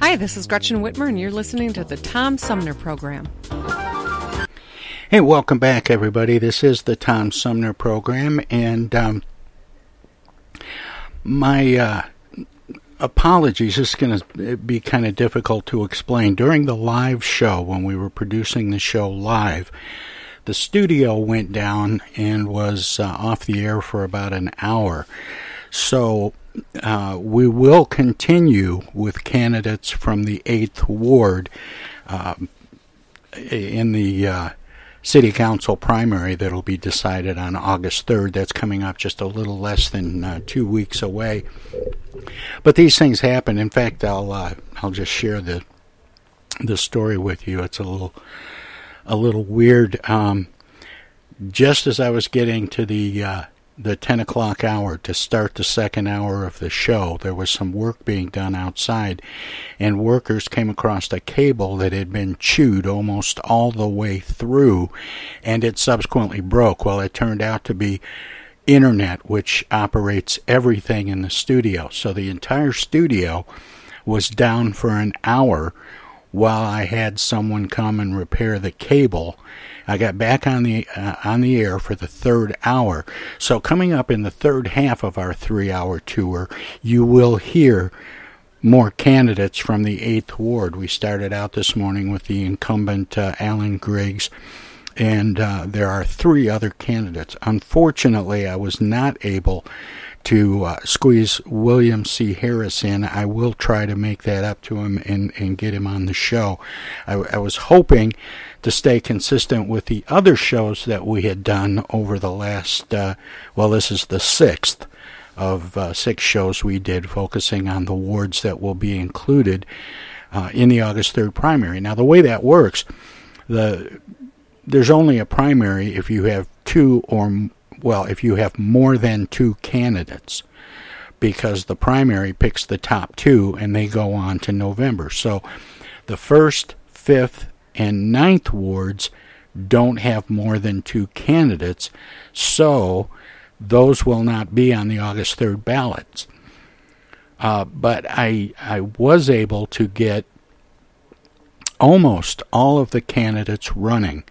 Hi, this is Gretchen Whitmer, and you're listening to the Tom Sumner Program. Hey, welcome back, everybody. This is the Tom Sumner Program, and my apologies. This is going to be kind of difficult to explain. During the live show, when we were producing the show live, the studio went down and was off the air for about an hour. So we will continue with candidates from the 8th Ward in the City Council primary that will be decided on August 3rd. That's coming up just a little less than 2 weeks away. But these things happen. In fact, I'll just share the story with you. It's a little weird. Just as I was getting to the 10 o'clock hour to start the second hour of the show, there was some work being done outside, and workers came across a cable that had been chewed almost all the way through, and it subsequently broke. Well, it turned out to be internet, which operates everything in the studio. So the entire studio was down for an hour while I had someone come and repair the cable. I got back on the air for the third hour. So coming up in the third half of our 3-hour tour, you will hear more candidates from the 8th Ward. We started out this morning with the incumbent Alan Griggs, and there are three other candidates. Unfortunately, I was not able to squeeze William C. Harris in. I will try to make that up to him and get him on the show. I was hoping to stay consistent with the other shows that we had done over the last, this is the sixth of six shows we did, focusing on the wards that will be included in the August 3rd primary. Now, the way that works, there's only a primary if you have more than two candidates, because the primary picks the top two and they go on to November. So the 1st, 5th, and 9th wards don't have more than two candidates, so those will not be on the August 3rd ballots. But I was able to get almost all of the candidates running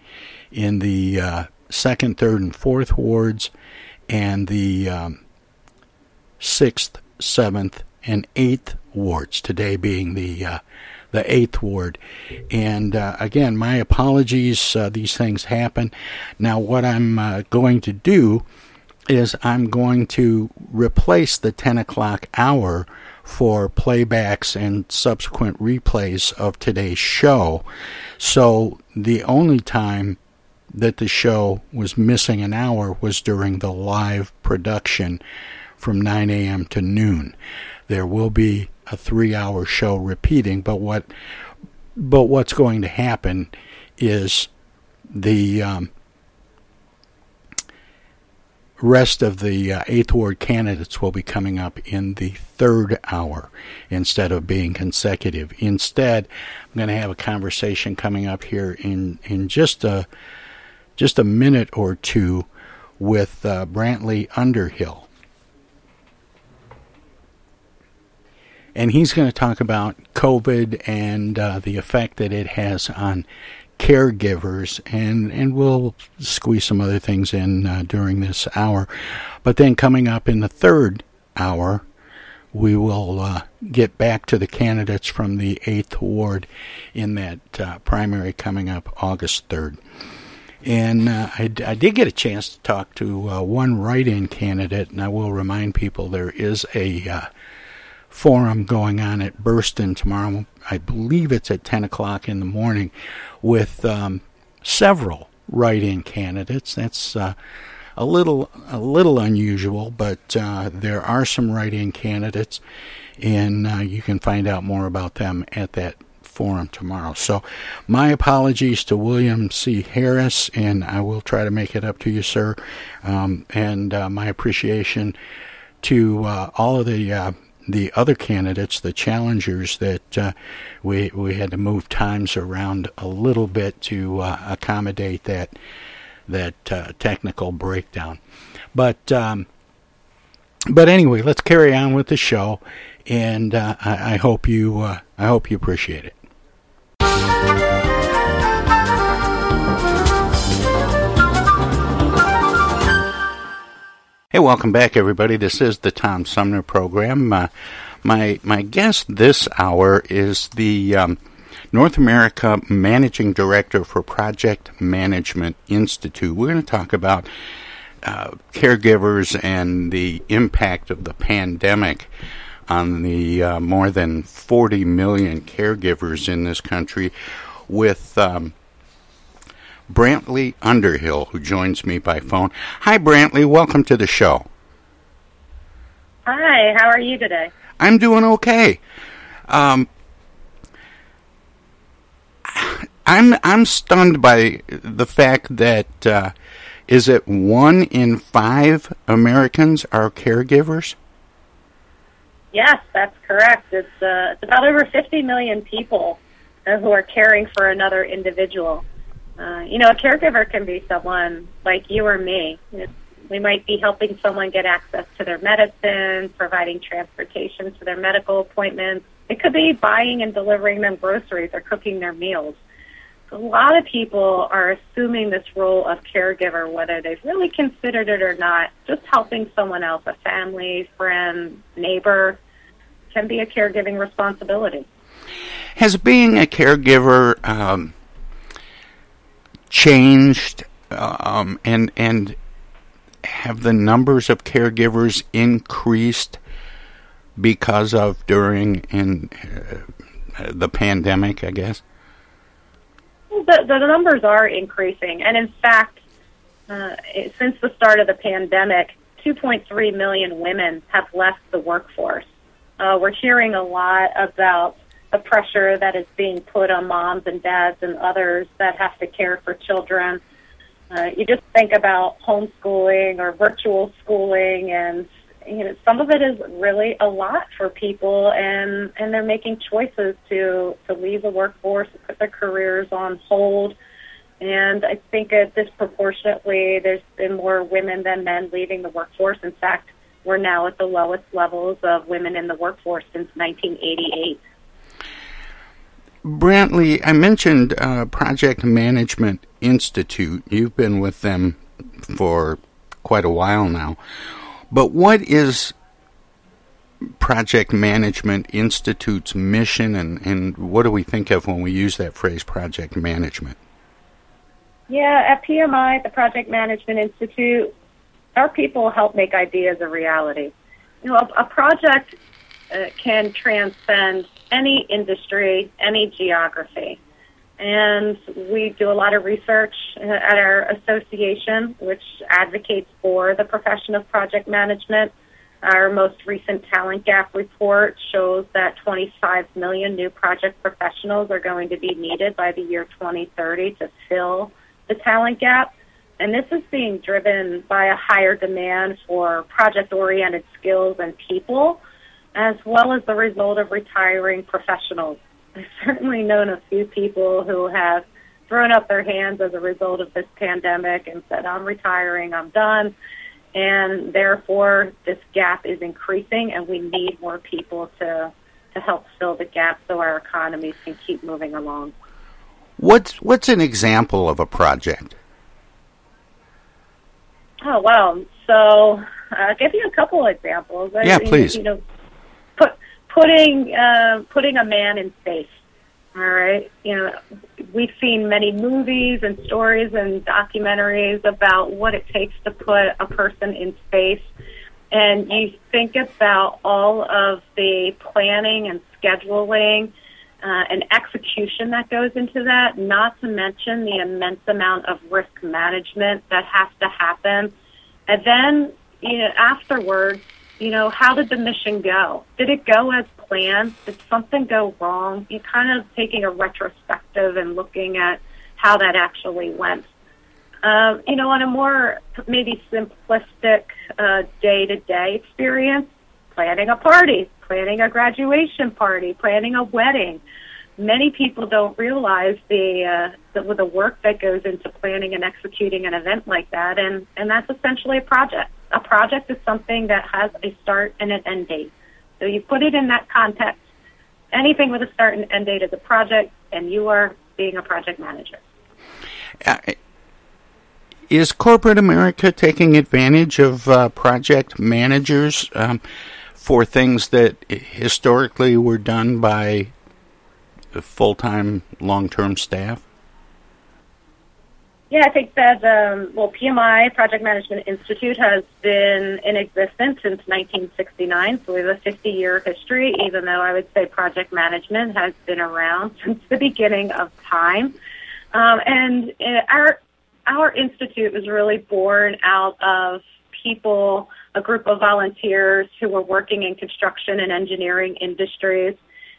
in the 2nd, 3rd, and 4th wards, and the 6th, 7th, and 8th wards, today being the 8th ward. And again, my apologies. These things happen. Now, what I'm going to do is I'm going to replace the 10 o'clock hour for playbacks and subsequent replays of today's show. So the only time that the show was missing an hour was during the live production from 9 a.m. to noon. There will be a 3-hour show repeating, but what's going to happen is the rest of the Eighth Ward candidates will be coming up in the third hour instead of being consecutive. Instead, I'm going to have a conversation coming up here in just a minute or two with Brantlee Underhill. And he's going to talk about COVID and the effect that it has on caregivers, and we'll squeeze some other things in during this hour. But then coming up in the third hour, we will get back to the candidates from the 8th Ward in that primary coming up August 3rd. And I did get a chance to talk to one write-in candidate, and I will remind people there is a forum going on at Burston tomorrow. I believe it's at 10 o'clock in the morning with several write-in candidates. That's a little unusual, but there are some write-in candidates, and you can find out more about them at that forum tomorrow. So my apologies to William C. Harris, and I will try to make it up to you, sir. And my appreciation to all of the other candidates, the challengers, that we had to move times around a little bit to accommodate that technical breakdown. But anyway, let's carry on with the show, and I hope you appreciate it. Hey, welcome back, everybody. This is the Tom Sumner Program. My guest this hour is the North America Managing Director for Project Management Institute. We're going to talk about caregivers and the impact of the pandemic on the more than 40 million caregivers in this country with Brantlee Underhill, who joins me by phone. Hi, Brantlee. Welcome to the show. Hi. How are you today? I'm doing okay. I'm stunned by the fact that is it 1 in 5 Americans are caregivers? Yes, that's correct. It's about over 50 million people who are caring for another individual. A caregiver can be someone like you or me. We might be helping someone get access to their medicine, providing transportation to their medical appointments. It could be buying and delivering them groceries or cooking their meals. A lot of people are assuming this role of caregiver, whether they've really considered it or not. Just helping someone else, a family, friend, neighbor, can be a caregiving responsibility. Has being a caregiver changed, and have the numbers of caregivers increased because of during the pandemic, I guess? The numbers are increasing, and in fact, since the start of the pandemic, 2.3 million women have left the workforce. We're hearing a lot about the pressure that is being put on moms and dads and others that have to care for children. You just think about homeschooling or virtual schooling, and some of it is really a lot for people, and they're making choices to leave the workforce, put their careers on hold. And I think disproportionately there's been more women than men leaving the workforce. In fact, we're now at the lowest levels of women in the workforce since 1988. Brantlee, I mentioned Project Management Institute. You've been with them for quite a while now. But what is Project Management Institute's mission, and what do we think of when we use that phrase, project management? Yeah, at PMI, the Project Management Institute, our people help make ideas a reality. A project can transcend any industry, any geography. And we do a lot of research at our association, which advocates for the profession of project management. Our most recent talent gap report shows that 25 million new project professionals are going to be needed by the year 2030 to fill the talent gap. And this is being driven by a higher demand for project-oriented skills and people, as well as the result of retiring professionals. I've certainly known a few people who have thrown up their hands as a result of this pandemic and said, I'm retiring, I'm done, and therefore this gap is increasing, and we need more people to help fill the gap so our economies can keep moving along. What's an example of a project? Oh, well, so I'll give you a couple of examples. Yeah, please. Putting a man in space, all right? You know, we've seen many movies and stories and documentaries about what it takes to put a person in space. And you think about all of the planning and scheduling and execution that goes into that, not to mention the immense amount of risk management that has to happen. And then, you know, afterwards, you know, how did the mission go? Did it go as planned? Did something go wrong? You're kind of taking a retrospective and looking at how that actually went. You know, on a more maybe simplistic day-to-day experience, planning a party, planning a graduation party, planning a wedding. Many people don't realize the work that goes into planning and executing an event like that, and that's essentially a project. A project is something that has a start and an end date. So you put it in that context. Anything with a start and end date is a project, and you are being a project manager. Is corporate America taking advantage of project managers for things that historically were done by full-time, long-term staff? Yeah, I think that, PMI, Project Management Institute, has been in existence since 1969, so we have a 50-year history, even though I would say project management has been around since the beginning of time. Our institute was really born out of people, a group of volunteers who were working in construction and engineering industries,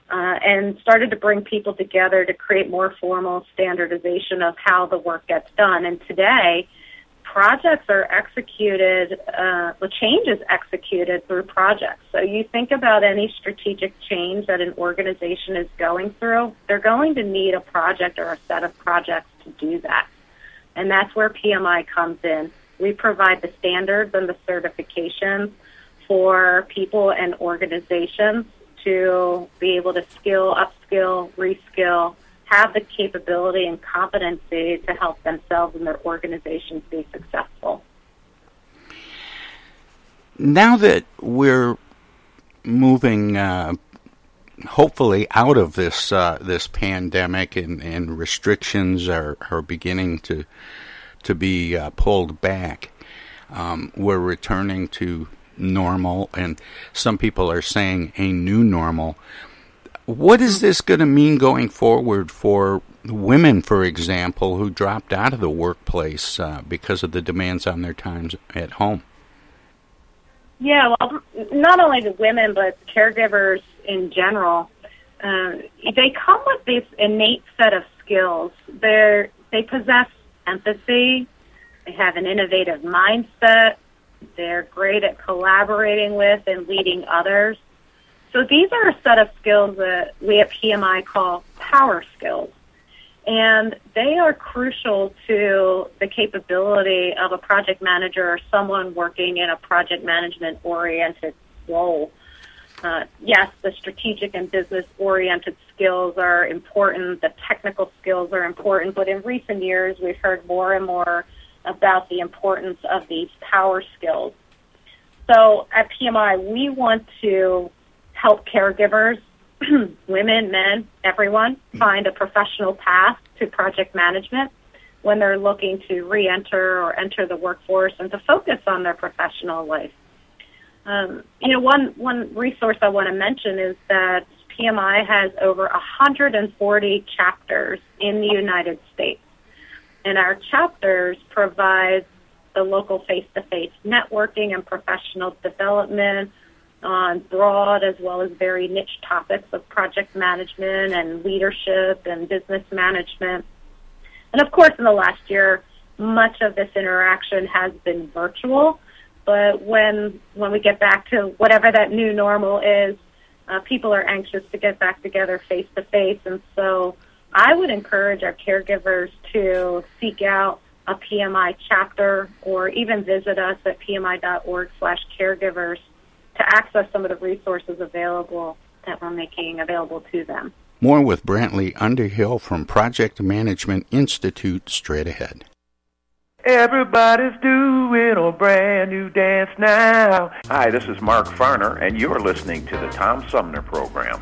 and started to bring people together to create more formal standardization of how the work gets done. And today, projects are executed, change is executed through projects. So you think about any strategic change that an organization is going through, they're going to need a project or a set of projects to do that. And that's where PMI comes in. We provide the standards and the certifications for people and organizations to be able to skill, upskill, reskill, have the capability and competency to help themselves and their organizations be successful. Now that we're moving, hopefully, out of this this pandemic and restrictions are beginning to be pulled back, we're returning to normal, and some people are saying a new normal. What is this going to mean going forward for women, for example, who dropped out of the workplace because of the demands on their times at home? Yeah, well, not only the women, but caregivers in general. They come with this innate set of skills. They possess empathy. They have an innovative mindset. They're great at collaborating with and leading others. So these are a set of skills that we at PMI call power skills. And they are crucial to the capability of a project manager or someone working in a project management-oriented role. Yes, the strategic and business-oriented skills are important. The technical skills are important. But in recent years, we've heard more and more about the importance of these power skills. So at PMI, we want to help caregivers, women, men, everyone, find a professional path to project management when they're looking to re-enter or enter the workforce and to focus on their professional life. One resource I want to mention is that PMI has over 140 chapters in the United States, and our chapters provide the local face-to-face networking and professional development on broad as well as very niche topics of project management and leadership and business management. And of course, in the last year, much of this interaction has been virtual, but when we get back to whatever that new normal is, people are anxious to get back together face-to-face, and so I would encourage our caregivers to seek out a PMI chapter or even visit us at pmi.org/caregivers to access some of the resources available that we're making available to them. More with Brantlee Underhill from Project Management Institute straight ahead. Everybody's doing a brand new dance now. Hi, this is Mark Farner, and you're listening to the Tom Sumner Program.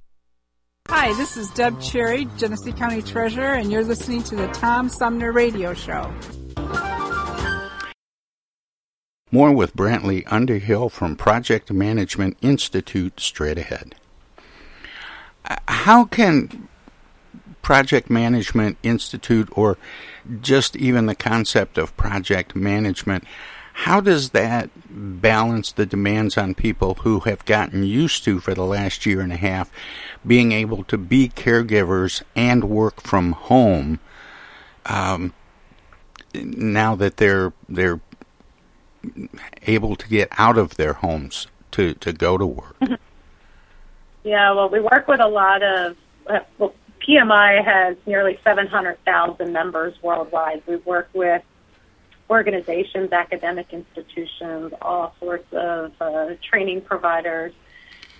Hi, this is Deb Cherry, Genesee County Treasurer, and you're listening to the Tom Sumner Radio Show. More with Brantlee Underhill from Project Management Institute straight ahead. How can Project Management Institute, or just even the concept of project management, how does that balance the demands on people who have gotten used to, for the last year and a half, being able to be caregivers and work from home, now that they're able to get out of their homes to go to work? Yeah, well, we work with a lot of, well, PMI has nearly 700,000 members worldwide. We work with organizations, academic institutions, all sorts of training providers.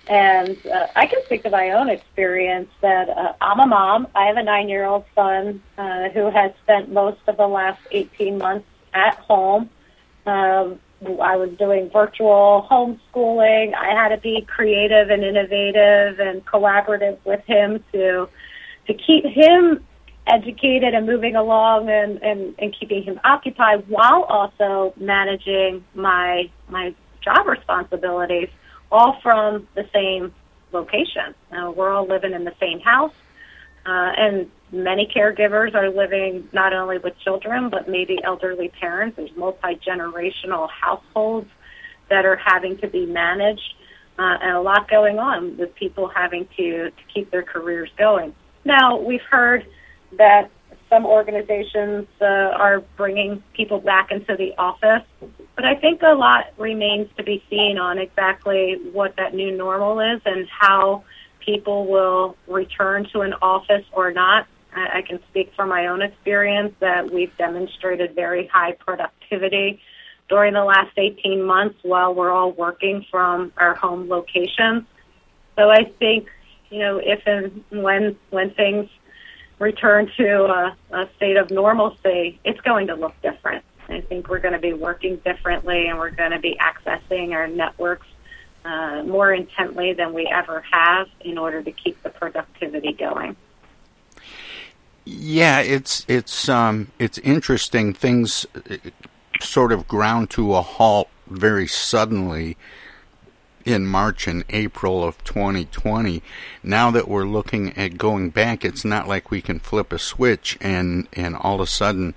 And I can speak to my own experience that I'm a mom. I have a 9-year-old son who has spent most of the last 18 months at home. I was doing virtual homeschooling. I had to be creative and innovative and collaborative with him to keep him educated and moving along and keeping him occupied, while also managing my job responsibilities, all from the same location. We're all living in the same house, and many caregivers are living not only with children, but maybe elderly parents. There's multi-generational households that are having to be managed, and a lot going on with people having to keep their careers going. Now, we've heard that some organizations are bringing people back into the office, but I think a lot remains to be seen on exactly what that new normal is and how people will return to an office or not. I can speak from my own experience that we've demonstrated very high productivity during the last 18 months while we're all working from our home locations. So I think, you know, if and when things return to a state of normalcy, it's going to look different. I think we're going to be working differently, and we're going to be accessing our networks more intently than we ever have in order to keep the productivity going. Yeah, it's interesting. Things sort of ground to a halt very suddenly in March and April of 2020. Now that we're looking at going back, it's not like we can flip a switch and all of a sudden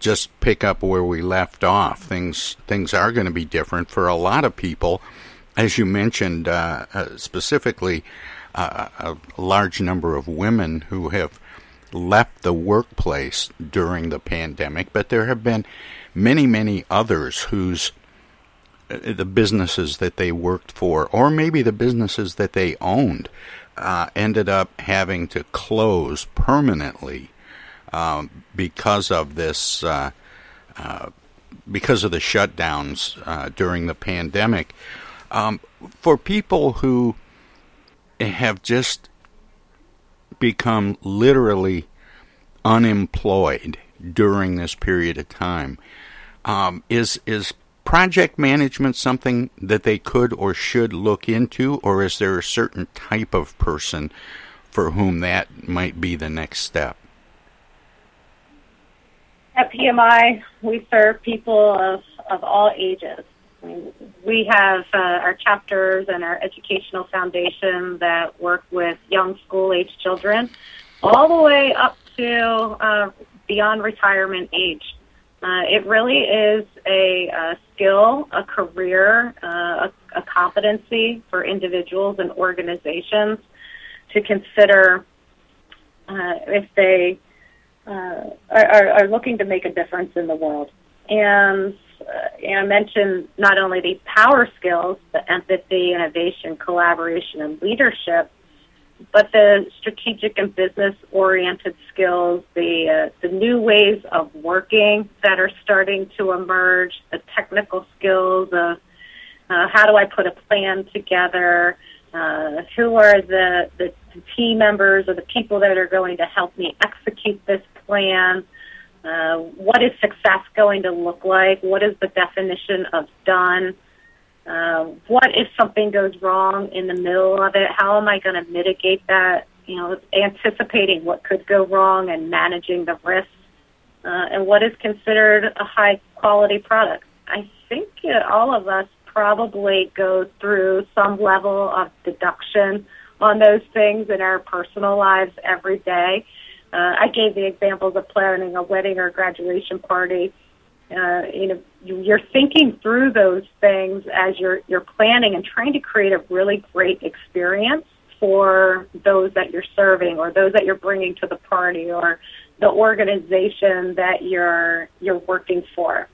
just pick up where we left off. Things are going to be different for a lot of people. As you mentioned, specifically, a large number of women who have left the workplace during the pandemic, but there have been many, many others whose the businesses that they worked for, or maybe the businesses that they owned, ended up having to close permanently because of this, because of the shutdowns during the pandemic. For people who have just become literally unemployed during this period of time, is project management something that they could or should look into, or is there a certain type of person for whom that might be the next step? At PMI, we serve people of all ages. We have our chapters and our educational foundation that work with young school-age children all the way up to beyond retirement age. It really is a skill, a career, a competency for individuals and organizations to consider if they are looking to make a difference in the world. And I mentioned not only the power skills, the empathy, innovation, collaboration, and leadership, but the strategic and business-oriented skills, the new ways of working that are starting to emerge, the technical skills of how do I put a plan together, Who are the team members or the people that are going to help me execute this plan? What is success going to look like? What is the definition of done? What if something goes wrong in the middle of it? How am I going to mitigate that? You know, anticipating what could go wrong and managing the risks, and what is considered a high-quality product. I think all of us probably go through some level of deduction on those things in our personal lives every day. I gave the examples of planning a wedding or graduation party. You know, you're thinking through those things as you're planning and trying to create a really great experience for those that you're serving or those that you're bringing to the party or the organization that you're working for.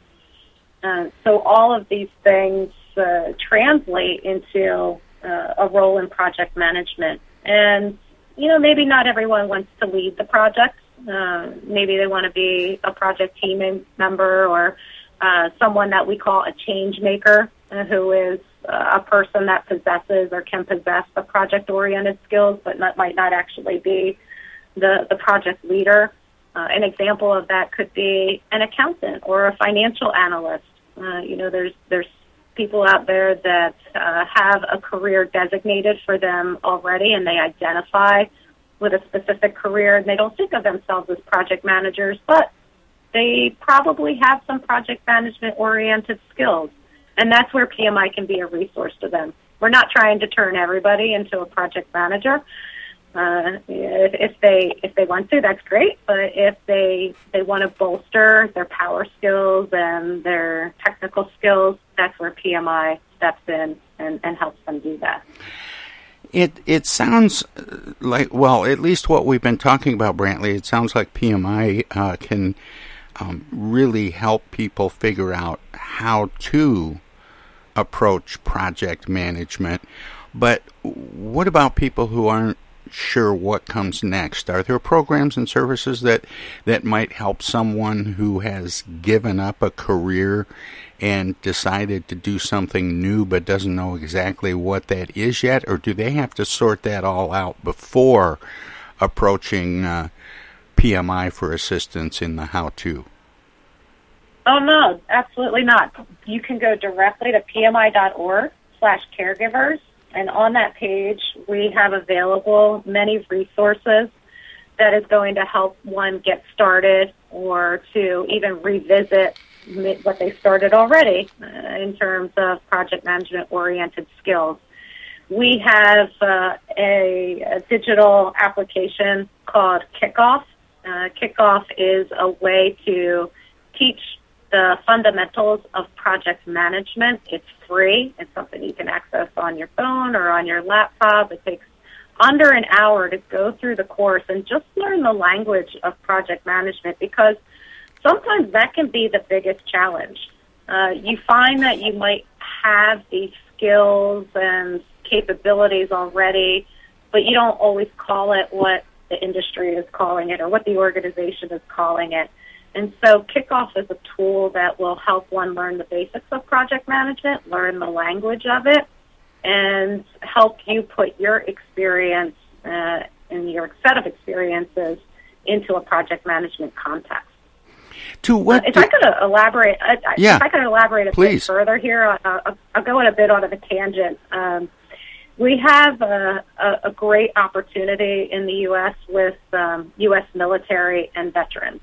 So all of these things translate into a role in project management. And, you know, maybe not everyone wants to lead the project. Maybe they want to be a project team member or someone that we call a change maker, who is a person that possesses or can possess the project-oriented skills but might not actually be the project leader. An example of that could be an accountant or a financial analyst. You know, there's people out there that have a career designated for them already, and they identify with a specific career, and they don't think of themselves as project managers, but they probably have some project management-oriented skills. And that's where PMI can be a resource to them. We're not trying to turn everybody into a project manager. If they want to, that's great. But if they want to bolster their power skills and their technical skills, that's where PMI steps in and helps them do that. It sounds like, well, at least what we've been talking about, Brantlee, it sounds like PMI can really help people figure out how to approach project management. But what about people who aren't sure what comes next? Are there programs and services that might help someone who has given up a career and decided to do something new but doesn't know exactly what that is yet? Or do they have to sort that all out before approaching PMI for assistance in the how-to? Oh, no, absolutely not. You can go directly to pmi.org/caregivers, and on that page we have available many resources that is going to help one get started or to even revisit what they started already in terms of project management-oriented skills. We have a digital application called Kickoff. Kickoff is a way to teach the fundamentals of project management. It's free. It's something you can access on your phone or on your laptop. It takes under an hour to go through the course and just learn the language of project management, because sometimes that can be the biggest challenge. You find that you might have these skills and capabilities already, but you don't always call it what the industry is calling it or what the organization is calling it. And so Kickoff is a tool that will help one learn the basics of project management, learn the language of it, and help you put your experience and your set of experiences into a project management context. To what? If I could elaborate, yeah, if I could elaborate a bit further here, I'll go in a bit on a tangent. We have a great opportunity in the U.S. with U.S. military and veterans.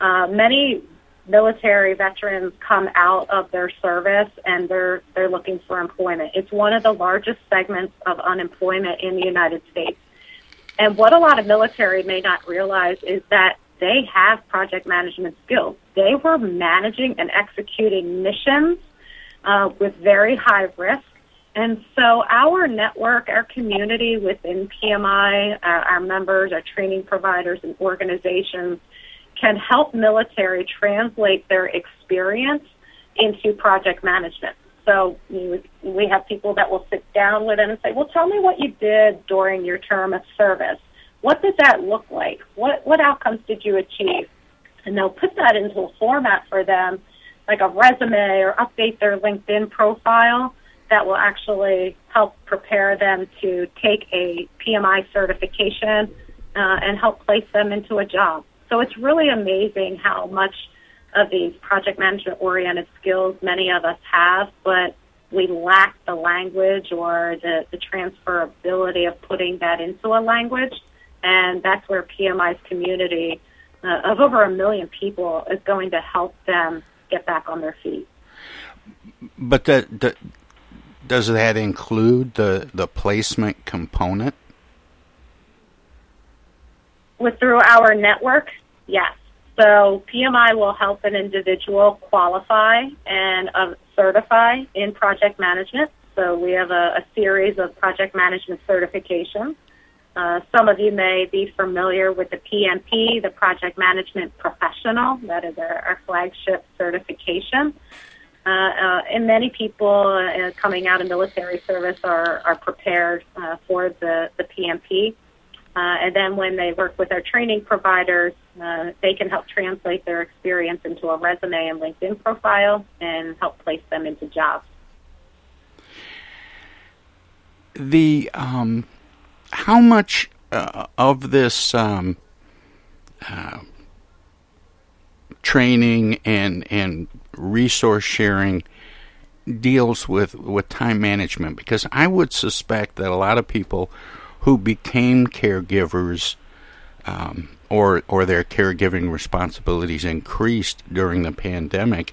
Many military veterans come out of their service and they're looking for employment. It's one of the largest segments of unemployment in the United States. And what a lot of military may not realize is that they have project management skills. They were managing and executing missions with very high risk. And so our network, our community within PMI, our members, our training providers and organizations can help military translate their experience into project management. So we have people that will sit down with them and say, well, tell me what you did during your term of service. What did that look like? What outcomes did you achieve? And they'll put that into a format for them, like a resume or update their LinkedIn profile. that will actually help prepare them to take a PMI certification and help place them into a job. So it's really amazing how much of these project management-oriented skills many of us have, but we lack the language or the transferability of putting that into a language. And that's where PMI's community of over 1 million people is going to help them get back on their feet. But does that include the placement component? Through our network, yes. So PMI will help an individual qualify and certify in project management. So we have a series of project management certifications. Some of you may be familiar with the PMP, the Project Management Professional. That is our flagship certification. And many people coming out of military service are prepared for the PMP. And then when they work with our training providers, they can help translate their experience into a resume and LinkedIn profile and help place them into jobs. How much of this training and resource sharing deals with time management? Because I would suspect that a lot of people who became caregivers or their caregiving responsibilities increased during the pandemic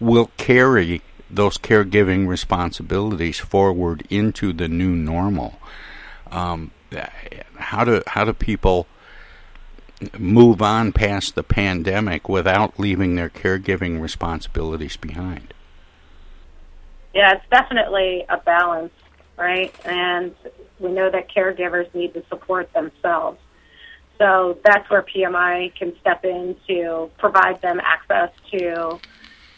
will carry those caregiving responsibilities forward into the new normal. How do people move on past the pandemic without leaving their caregiving responsibilities behind? Yeah, it's definitely a balance, right? And we know that caregivers need to support themselves. So that's where PMI can step in to provide them access to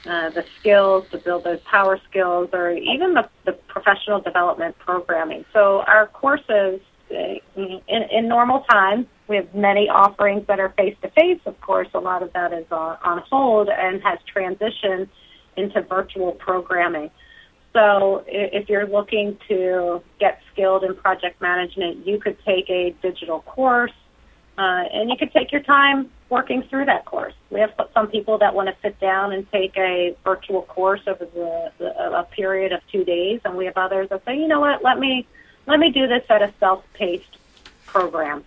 the skills, to build those power skills, or even the professional development programming. So our courses, in normal times, we have many offerings that are face-to-face. Of course, a lot of that is on hold and has transitioned into virtual programming. So if you're looking to get skilled in project management, you could take a digital course, and you could take your time working through that course. We have some people that want to sit down and take a virtual course over a period of 2 days, and we have others that say, you know what, let me do this at a self-paced program.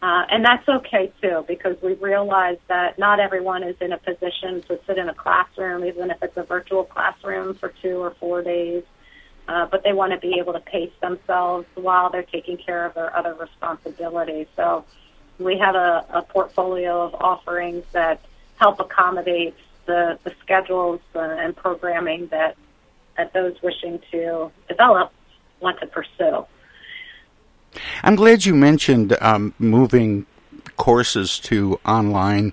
And that's okay, too, because we realize that not everyone is in a position to sit in a classroom, even if it's a virtual classroom for 2 or 4 days, but they want to be able to pace themselves while they're taking care of their other responsibilities. So we have a portfolio of offerings that help accommodate the schedules and programming that those wishing to develop want to pursue. I'm glad you mentioned moving courses to online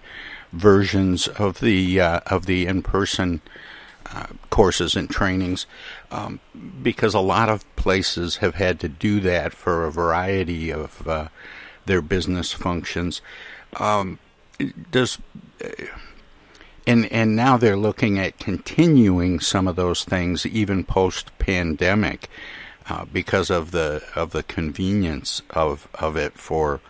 versions of the in-person courses and trainings, because a lot of places have had to do that for a variety of their business functions. And now they're looking at continuing some of those things even post-pandemic because of the convenience of it for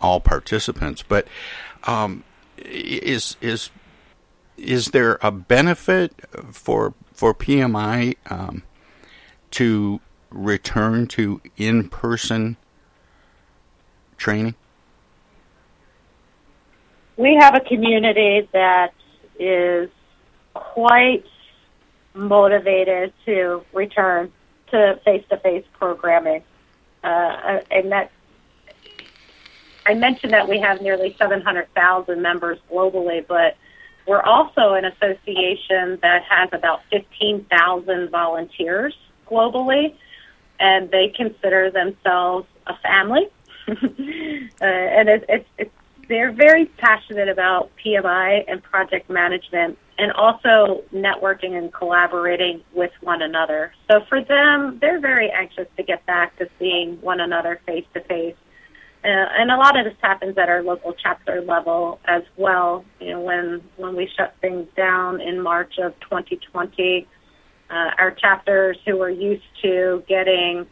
all participants. But is there a benefit for PMI to return to in-person training? We have a community that is quite motivated to return to face-to-face programming. And that I mentioned that we have nearly 700,000 members globally, but we're also an association that has about 15,000 volunteers globally, and they consider themselves a family. And they're very passionate about PMI and project management, and also networking and collaborating with one another. So for them, they're very anxious to get back to seeing one another face-to-face. And a lot of this happens at our local chapter level as well. You know, when we shut things down in March of 2020, our chapters who are used to getting,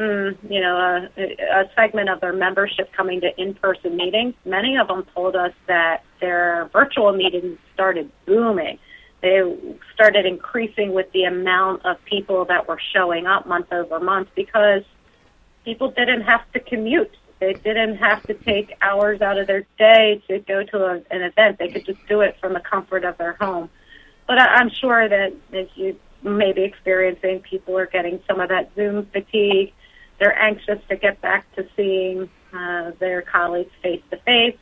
a segment of their membership coming to in-person meetings. Many of them told us that their virtual meetings started booming. They started increasing with the amount of people that were showing up month over month because people didn't have to commute. They didn't have to take hours out of their day to go to an event. They could just do it from the comfort of their home. But I'm sure that as you may be experiencing, people are getting some of that Zoom fatigue. They're anxious to get back to seeing their colleagues face-to-face.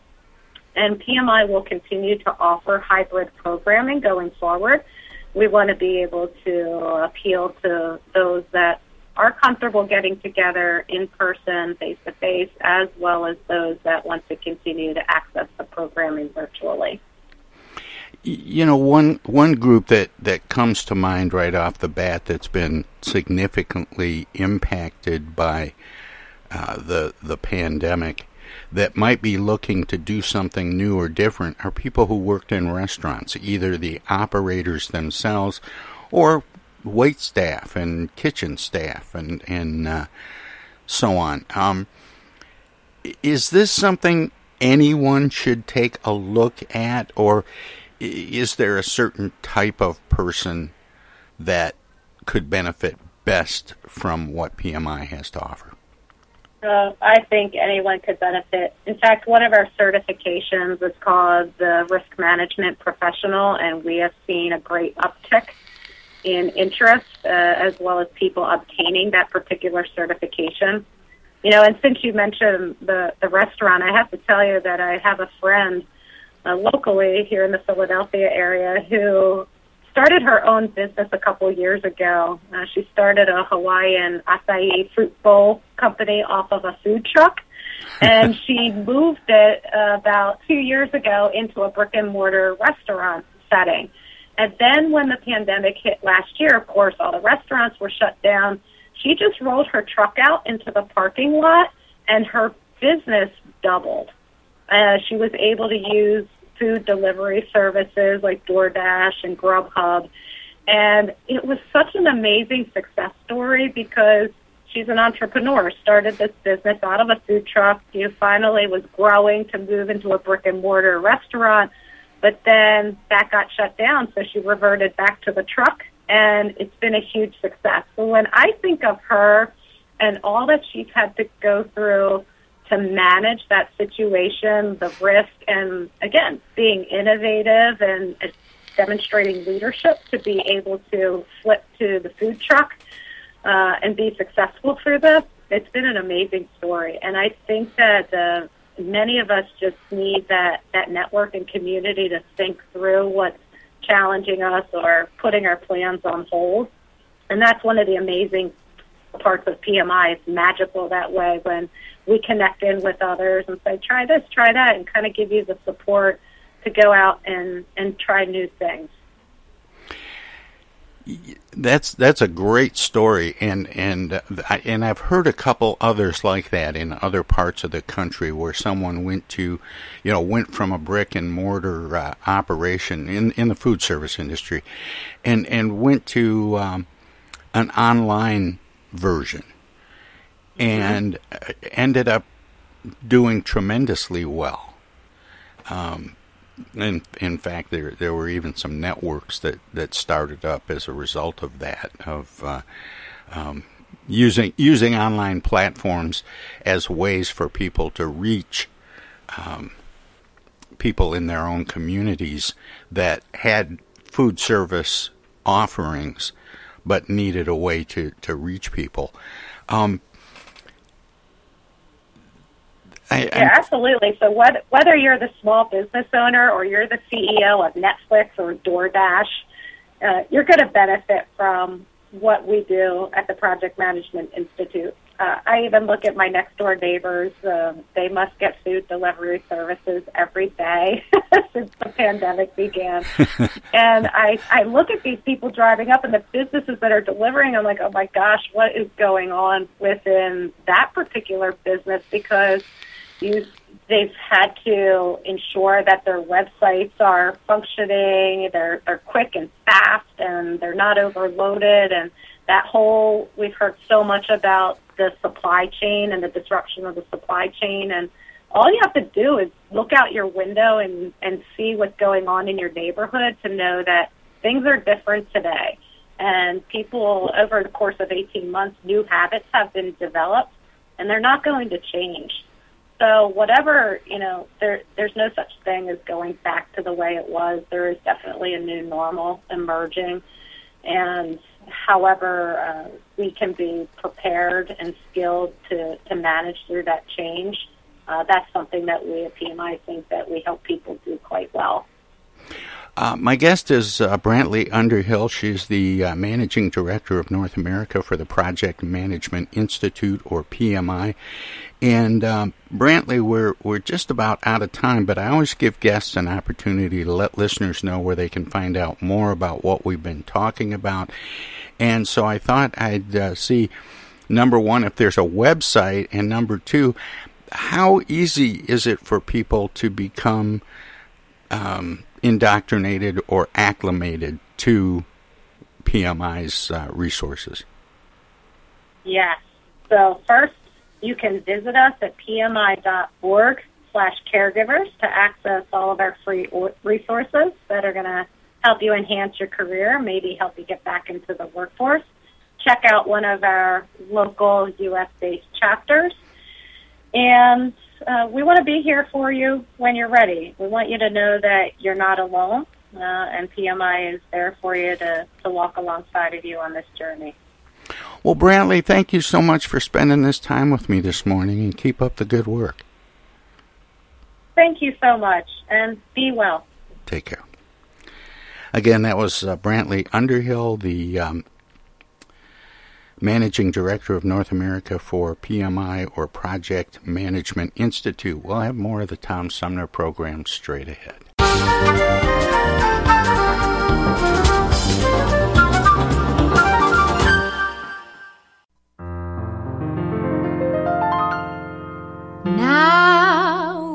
And PMI will continue to offer hybrid programming going forward. We want to be able to appeal to those that are comfortable getting together in person, face-to-face, as well as those that want to continue to access the programming virtually. You know, one group that comes to mind right off the bat that's been significantly impacted by the pandemic that might be looking to do something new or different are people who worked in restaurants, either the operators themselves or wait staff and kitchen staff and so on. Is this something anyone should take a look at, or is there a certain type of person that could benefit best from what PMI has to offer? I think anyone could benefit. In fact, one of our certifications is called the Risk Management Professional, and we have seen a great uptick in interest, as well as people obtaining that particular certification. You know, and since you mentioned the restaurant, I have to tell you that I have a friend locally here in the Philadelphia area who started her own business a couple years ago. She started a Hawaiian acai fruit bowl company off of a food truck, and she moved it about 2 years ago into a brick-and-mortar restaurant setting. And then when the pandemic hit last year, of course, all the restaurants were shut down. She just rolled her truck out into the parking lot, and her business doubled. She was able to use food delivery services like DoorDash and Grubhub. And it was such an amazing success story because she's an entrepreneur, started this business out of a food truck, finally was growing to move into a brick-and-mortar restaurant. But then that got shut down, so she reverted back to the truck, and it's been a huge success. So when I think of her and all that she's had to go through to manage that situation, the risk, and, again, being innovative and demonstrating leadership to be able to flip to the food truck and be successful through this, it's been an amazing story. And I think that many of us just need that network and community to think through what's challenging us or putting our plans on hold. And that's one of the amazing parts of PMI. It's magical that way when we connect in with others and say, try this, try that, and kind of give you the support to go out and try new things. That's a great story, and I've heard a couple others like that in other parts of the country where someone went from a brick and mortar operation in the food service industry, and went to an online version, and ended up doing tremendously well. In fact, there were even some networks that started up as a result of that, of using online platforms as ways for people to reach people in their own communities that had food service offerings but needed a way to reach people. Yeah, absolutely. So whether you're the small business owner or you're the CEO of Netflix or DoorDash, you're going to benefit from what we do at the Project Management Institute. I even look at my next-door neighbors. They must get food delivery services every day since the pandemic began. And I look at these people driving up and the businesses that are delivering. I'm like, oh, my gosh, what is going on within that particular business? Because you They've had to ensure that their websites are functioning, they're quick and fast, and they're not overloaded. And that whole, we've heard so much about the supply chain and the disruption of the supply chain. And all you have to do is look out your window and see what's going on in your neighborhood to know that things are different today. And people, over the course of 18 months, new habits have been developed, and they're not going to change. So whatever, you know, there's no such thing as going back to the way it was. There is definitely a new normal emerging. And however we can be prepared and skilled to manage through that change, that's something that we at PMI think that we help people do quite well. My guest is Brantlee Underhill. She's the Managing Director of North America for the Project Management Institute, or PMI. And Brantlee, we're just about out of time, but I always give guests an opportunity to let listeners know where they can find out more about what we've been talking about. And so I thought I'd see, number one, if there's a website, and number two, how easy is it for people to become indoctrinated or acclimated to PMI's resources? Yes. So first, you can visit us at pmi.org/caregivers to access all of our free resources that are going to help you enhance your career, maybe help you get back into the workforce. Check out one of our local U.S.-based chapters. And we want to be here for you when you're ready. We want you to know that you're not alone, and PMI is there for you to walk alongside of you on this journey. Well, Brantlee, thank you so much for spending this time with me this morning, and keep up the good work. Thank you so much, and be well. Take care. Again, that was Brantlee Underhill, the Managing Director of North America for PMI, or Project Management Institute. We'll have more of the Tom Sumner program straight ahead. Now,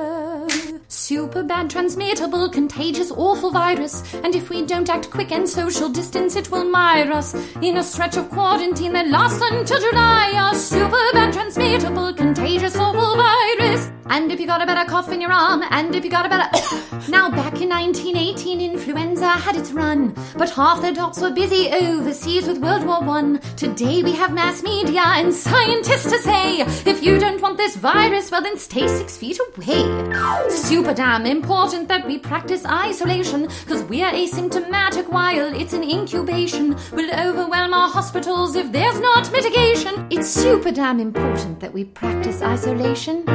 super bad, transmittable, contagious, awful virus, and if we don't act quick and social distance, it will mire us in a stretch of quarantine that lasts until July. A super bad, transmittable, contagious, awful virus. And if you got a better cough in your arm, and if you got a better... Now, back in 1918, influenza had its run, but half the docs were busy overseas with World War I. Today we have mass media and scientists to say, if you don't want this virus, well then stay 6 feet away. Super damn important that we practice isolation, cause we're asymptomatic while it's in incubation. We'll overwhelm our hospitals if there's not mitigation. It's super damn important that we practice isolation.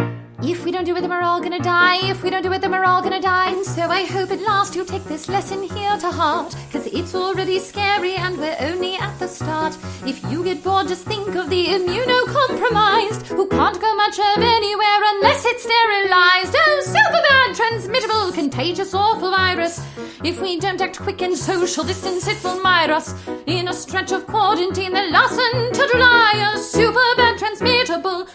If we don't do it, then we're all gonna die. If we don't do it, then we're all gonna die. And so I hope at last you take this lesson here to heart, cause it's already scary and we're only at the start. If you get bored, just think of the immunocompromised who can't go much of anywhere unless it's sterilized. Oh, super bad, transmittable, contagious, awful virus. If we don't act quick and social distance, it will mire us in a stretch of quarantine that lasts until July. Oh, super bad, transmittable,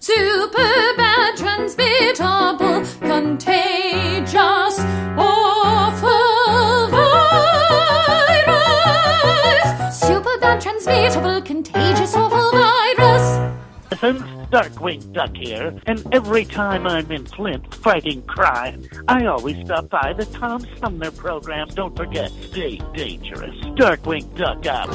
super bad, transmittable, contagious, awful virus. Super bad, transmittable, contagious, awful virus. Since Darkwing Duck here, and every time I'm in Flint fighting crime, I always stop by the Tom Sumner program. Don't forget, stay dangerous. Darkwing Duck out.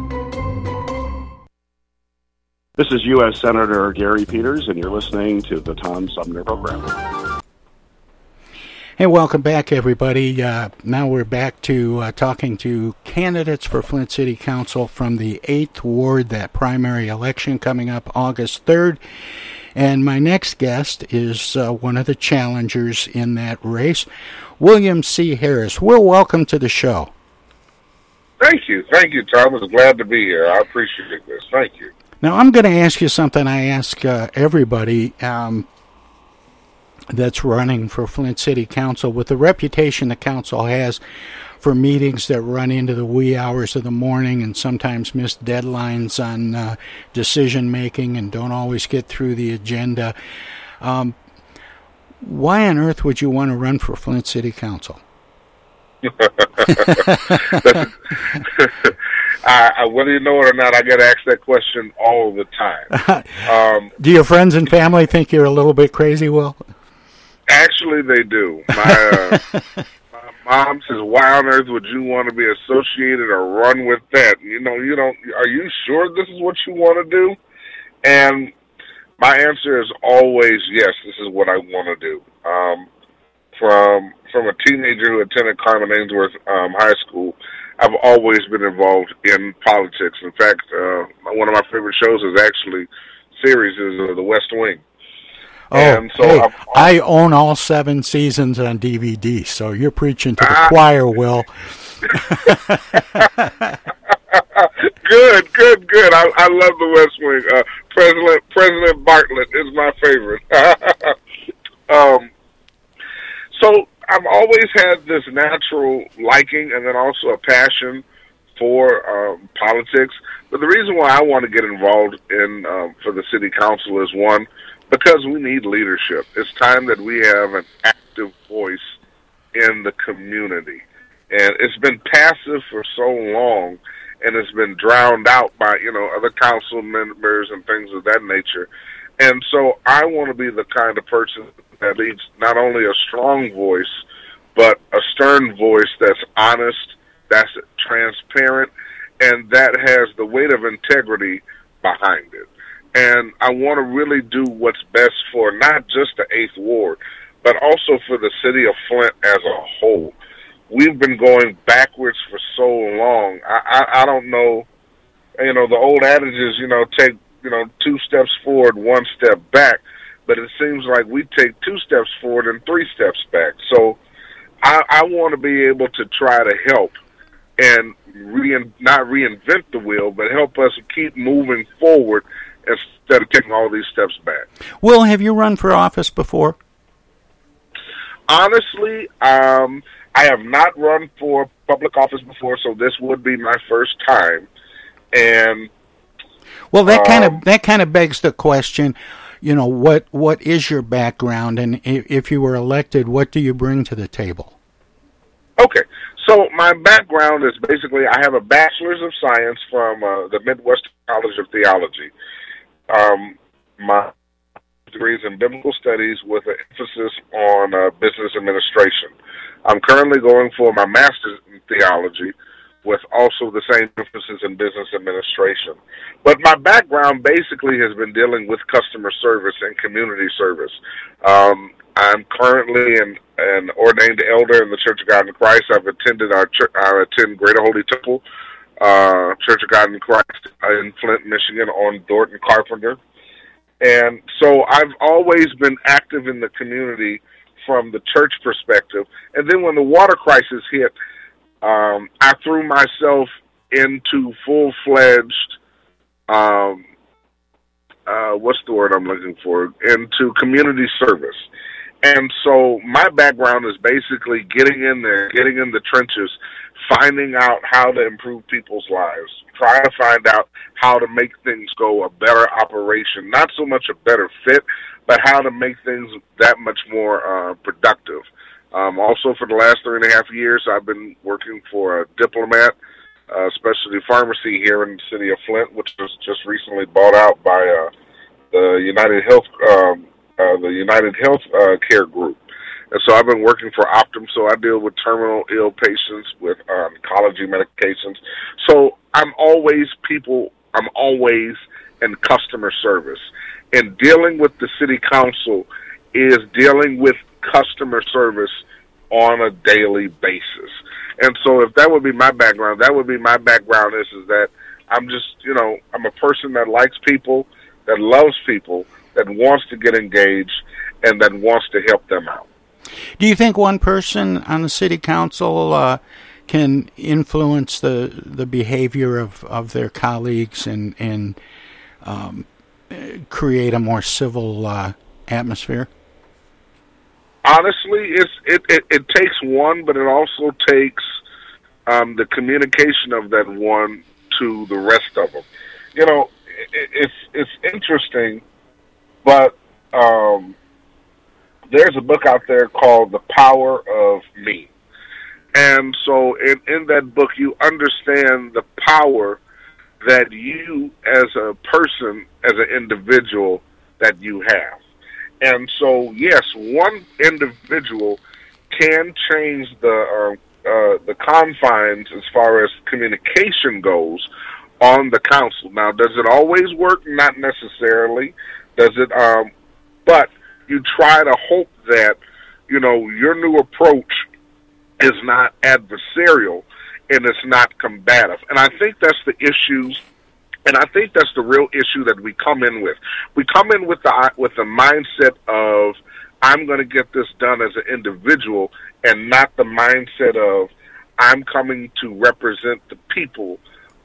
This is U.S. Senator Gary Peters, and you're listening to the Tom Sumner Program. Hey, welcome back, everybody. Now we're back to talking to candidates for Flint City Council from the 8th Ward, that primary election coming up August 3rd. And my next guest is one of the challengers in that race, William C. Harris. Will, welcome to the show. Thank you, Tom. I was glad to be here. I appreciate this. Thank you. Now, I'm going to ask you something I ask everybody that's running for Flint City Council. With the reputation the council has for meetings that run into the wee hours of the morning and sometimes miss deadlines on decision-making and don't always get through the agenda, why on earth would you want to run for Flint City Council? Whether you know it or not, I get asked that question all the time. Do your friends and family think you're a little bit crazy, Will? Actually, they do. My mom says, why on earth would you want to be associated or run with that? You know, you don't. Are you sure this is what you want to do? And my answer is always, yes, this is what I want to do. From a teenager who attended Carmen Ainsworth High School, I've always been involved in politics. In fact, one of my favorite shows is actually series is The West Wing. Oh, and so hey, I own all 7 seasons on DVD, so you're preaching to the choir, Will. Good. I love The West Wing. President Bartlett is my favorite. So I've always had this natural liking and then also a passion for politics. But the reason why I want to get involved in for the city council is, one, because we need leadership. It's time that we have an active voice in the community. And it's been passive for so long, and it's been drowned out by, other council members and things of that nature. And so I want to be the kind of person that leads not only a strong voice, but a stern voice that's honest, that's transparent, and that has the weight of integrity behind it. And I want to really do what's best for not just the 8th Ward, but also for the city of Flint as a whole. We've been going backwards for so long. I don't know, the old adage is, take, 2 steps forward, 1 step back. But it seems like we take 2 steps forward and 3 steps back. So I want to be able to try to help and not reinvent the wheel, but help us keep moving forward instead of taking all these steps back. Will, have you run for office before? Honestly, I have not run for public office before, so this would be my first time. And well, that kind of begs the question. What is your background, and if you were elected, what do you bring to the table? Okay, so my background is basically I have a bachelor's of science from the Midwestern College of Theology. My degrees in biblical studies with an emphasis on business administration. I'm currently going for my master's in theology with also the same emphasis in business administration. But my background basically has been dealing with customer service and community service. I'm currently an ordained elder in the Church of God in Christ. I've attended I attend Greater Holy Temple, Church of God in Christ in Flint, Michigan on Dorton Carpenter. And so I've always been active in the community from the church perspective. And then when the water crisis hit, I threw myself into full-fledged, what's the word I'm looking for, into community service. And so my background is basically getting in there, getting in the trenches, finding out how to improve people's lives, trying to find out how to make things go a better operation, not so much a better fit, but how to make things that much more productive. Also, for the last 3.5 years, I've been working for a Diplomat Specialty pharmacy here in the city of Flint, which was just recently bought out by the United Health Care Group. And so I've been working for Optum, so I deal with terminal ill patients with oncology medications. So I'm always in customer service. And dealing with the city council is dealing with customer service on a daily basis. And so if that would be my background is that I'm just, I'm a person that likes people, that loves people, that wants to get engaged, and that wants to help them out. Do you think one person on the city council can influence the behavior of their colleagues and create a more civil atmosphere? Honestly, it takes one, but it also takes the communication of that one to the rest of them. It's interesting, but there's a book out there called The Power of Me. And so in that book, you understand the power that you as a person, as an individual, that you have. And so, yes, one individual can change the confines as far as communication goes on the council. Now, does it always work? Not necessarily. Does it? But you try to hope that your new approach is not adversarial. and it's not combative. And I think that's the issues, and I think that's the real issue that we come in with. We come in with the mindset of, I'm going to get this done as an individual, and not the mindset of, I'm coming to represent the people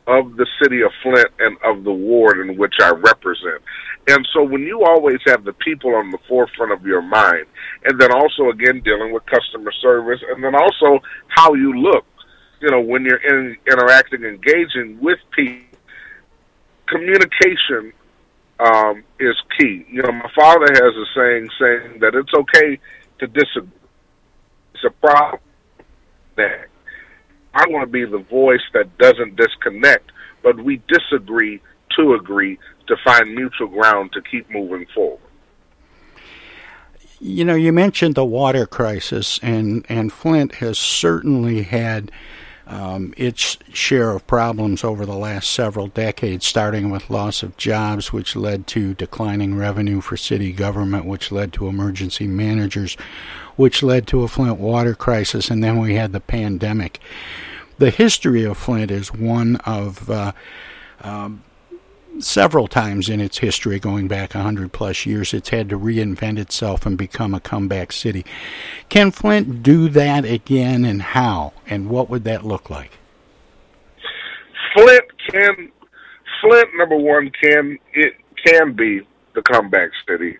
of the city of Flint and of the ward in which I represent. And so when you always have the people on the forefront of your mind, and then also, again, dealing with customer service, and then also how you look, you know, when you're interacting, engaging with people, communication is key. You know, my father has a saying that it's okay to disagree. It's a problem that I want to be the voice that doesn't disconnect, but we disagree to agree to find mutual ground to keep moving forward. You know, you mentioned the water crisis, and Flint has certainly had its share of problems over the last several decades, starting with loss of jobs, which led to declining revenue for city government, which led to emergency managers, which led to a Flint water crisis, and then we had the pandemic. The history of Flint is one of several times in its history, going back 100 plus years, it's had to reinvent itself and become a comeback city. Can Flint do that again, and how, and what would that look like? Flint, number one, can be the comeback city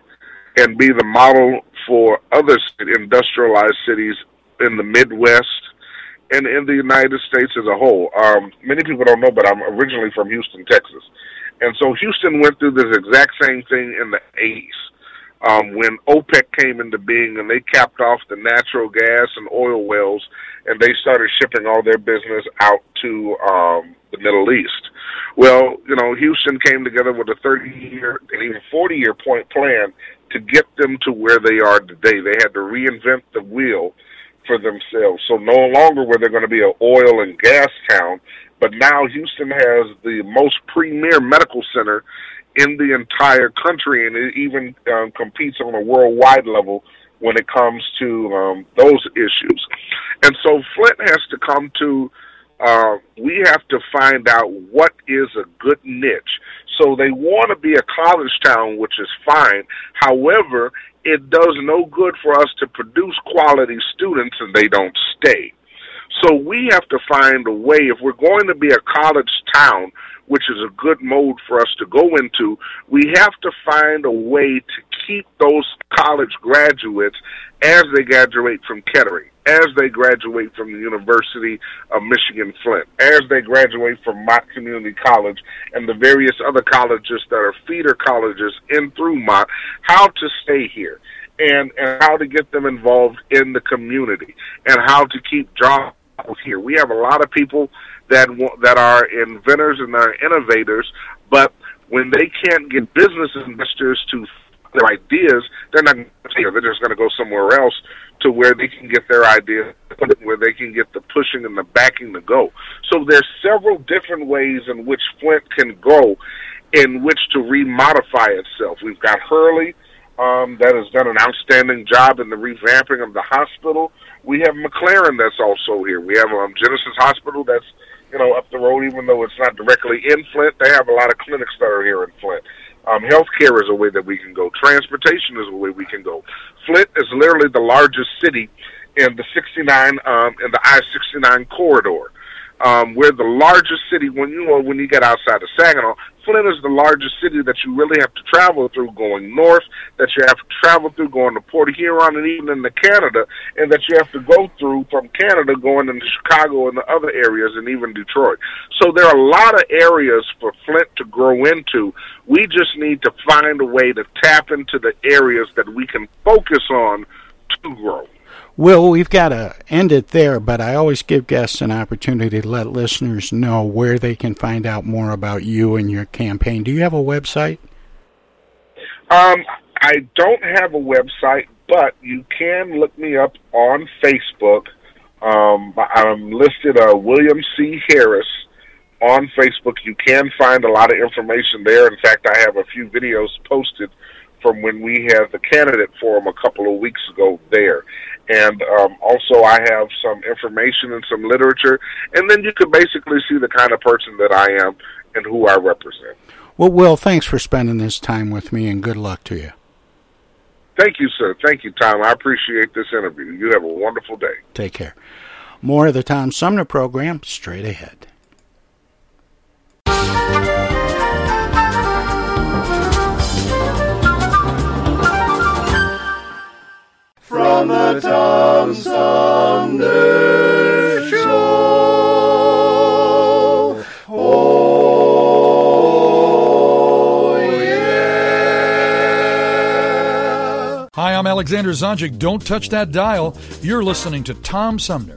and be the model for other industrialized cities in the Midwest and in the United States as a whole. Many people don't know, but I'm originally from Houston, Texas. And so Houston went through this exact same thing in the 80s when OPEC came into being, and they capped off the natural gas and oil wells, and they started shipping all their business out to the Middle East. Well, you know, Houston came together with a 30-year and even 40-year plan to get them to where they are today. They had to reinvent the wheel for themselves. So no longer were they going to be an oil and gas town, but now Houston has the most premier medical center in the entire country, and it even competes on a worldwide level when it comes to those issues. And so Flint has to come to, we have to find out what is a good niche. So they want to be a college town, which is fine. However, it does no good for us to produce quality students and they don't stay. So we have to find a way, if we're going to be a college town, which is a good mode for us to go into, we have to find a way to keep those college graduates as they graduate from Kettering, as they graduate from the University of Michigan Flint, as they graduate from Mott Community College and the various other colleges that are feeder colleges in through Mott, how to stay here and how to get them involved in the community and how to keep jobs here. We have a lot of people that are inventors and are innovators, but when they can't get business investors to their ideas, they're not going to stay here. They're just going to go somewhere else to where they can get their ideas, where they can get the pushing and the backing to go. So there's several different ways in which Flint can go, in which to remodify itself. We've got Hurley, that has done an outstanding job in the revamping of the hospital. We have McLaren that's also here. We have Genesis Hospital that's, you know, up the road, even though it's not directly in Flint. They have a lot of clinics that are here in Flint. Healthcare is a way that we can go. Transportation is a way we can go. Flint is literally the largest city in the I-69 corridor. We're the largest city when you get outside of Saginaw. Flint is the largest city that you really have to travel through going north, that you have to travel through going to Port Huron and even into Canada, and that you have to go through from Canada going into Chicago and the other areas and even Detroit. So there are a lot of areas for Flint to grow into. We just need to find a way to tap into the areas that we can focus on to grow. Well, we've got to end it there, but I always give guests an opportunity to let listeners know where they can find out more about you and your campaign. Do you have a website? I don't have a website, but you can look me up on Facebook. I'm listed William C. Harris on Facebook. You can find a lot of information there. In fact, I have a few videos posted from when we had the candidate forum a couple of weeks ago there. And also I have some information and some literature. And then you can basically see the kind of person that I am and who I represent. Well, Will, thanks for spending this time with me, and good luck to you. Thank you, sir. Thank you, Tom. I appreciate this interview. You have a wonderful day. Take care. More of the Tom Sumner Program straight ahead. From the Tom Sumner Show. Oh, yeah. Hi, I'm Alexander Zonjic. Don't touch that dial. You're listening to Tom Sumner.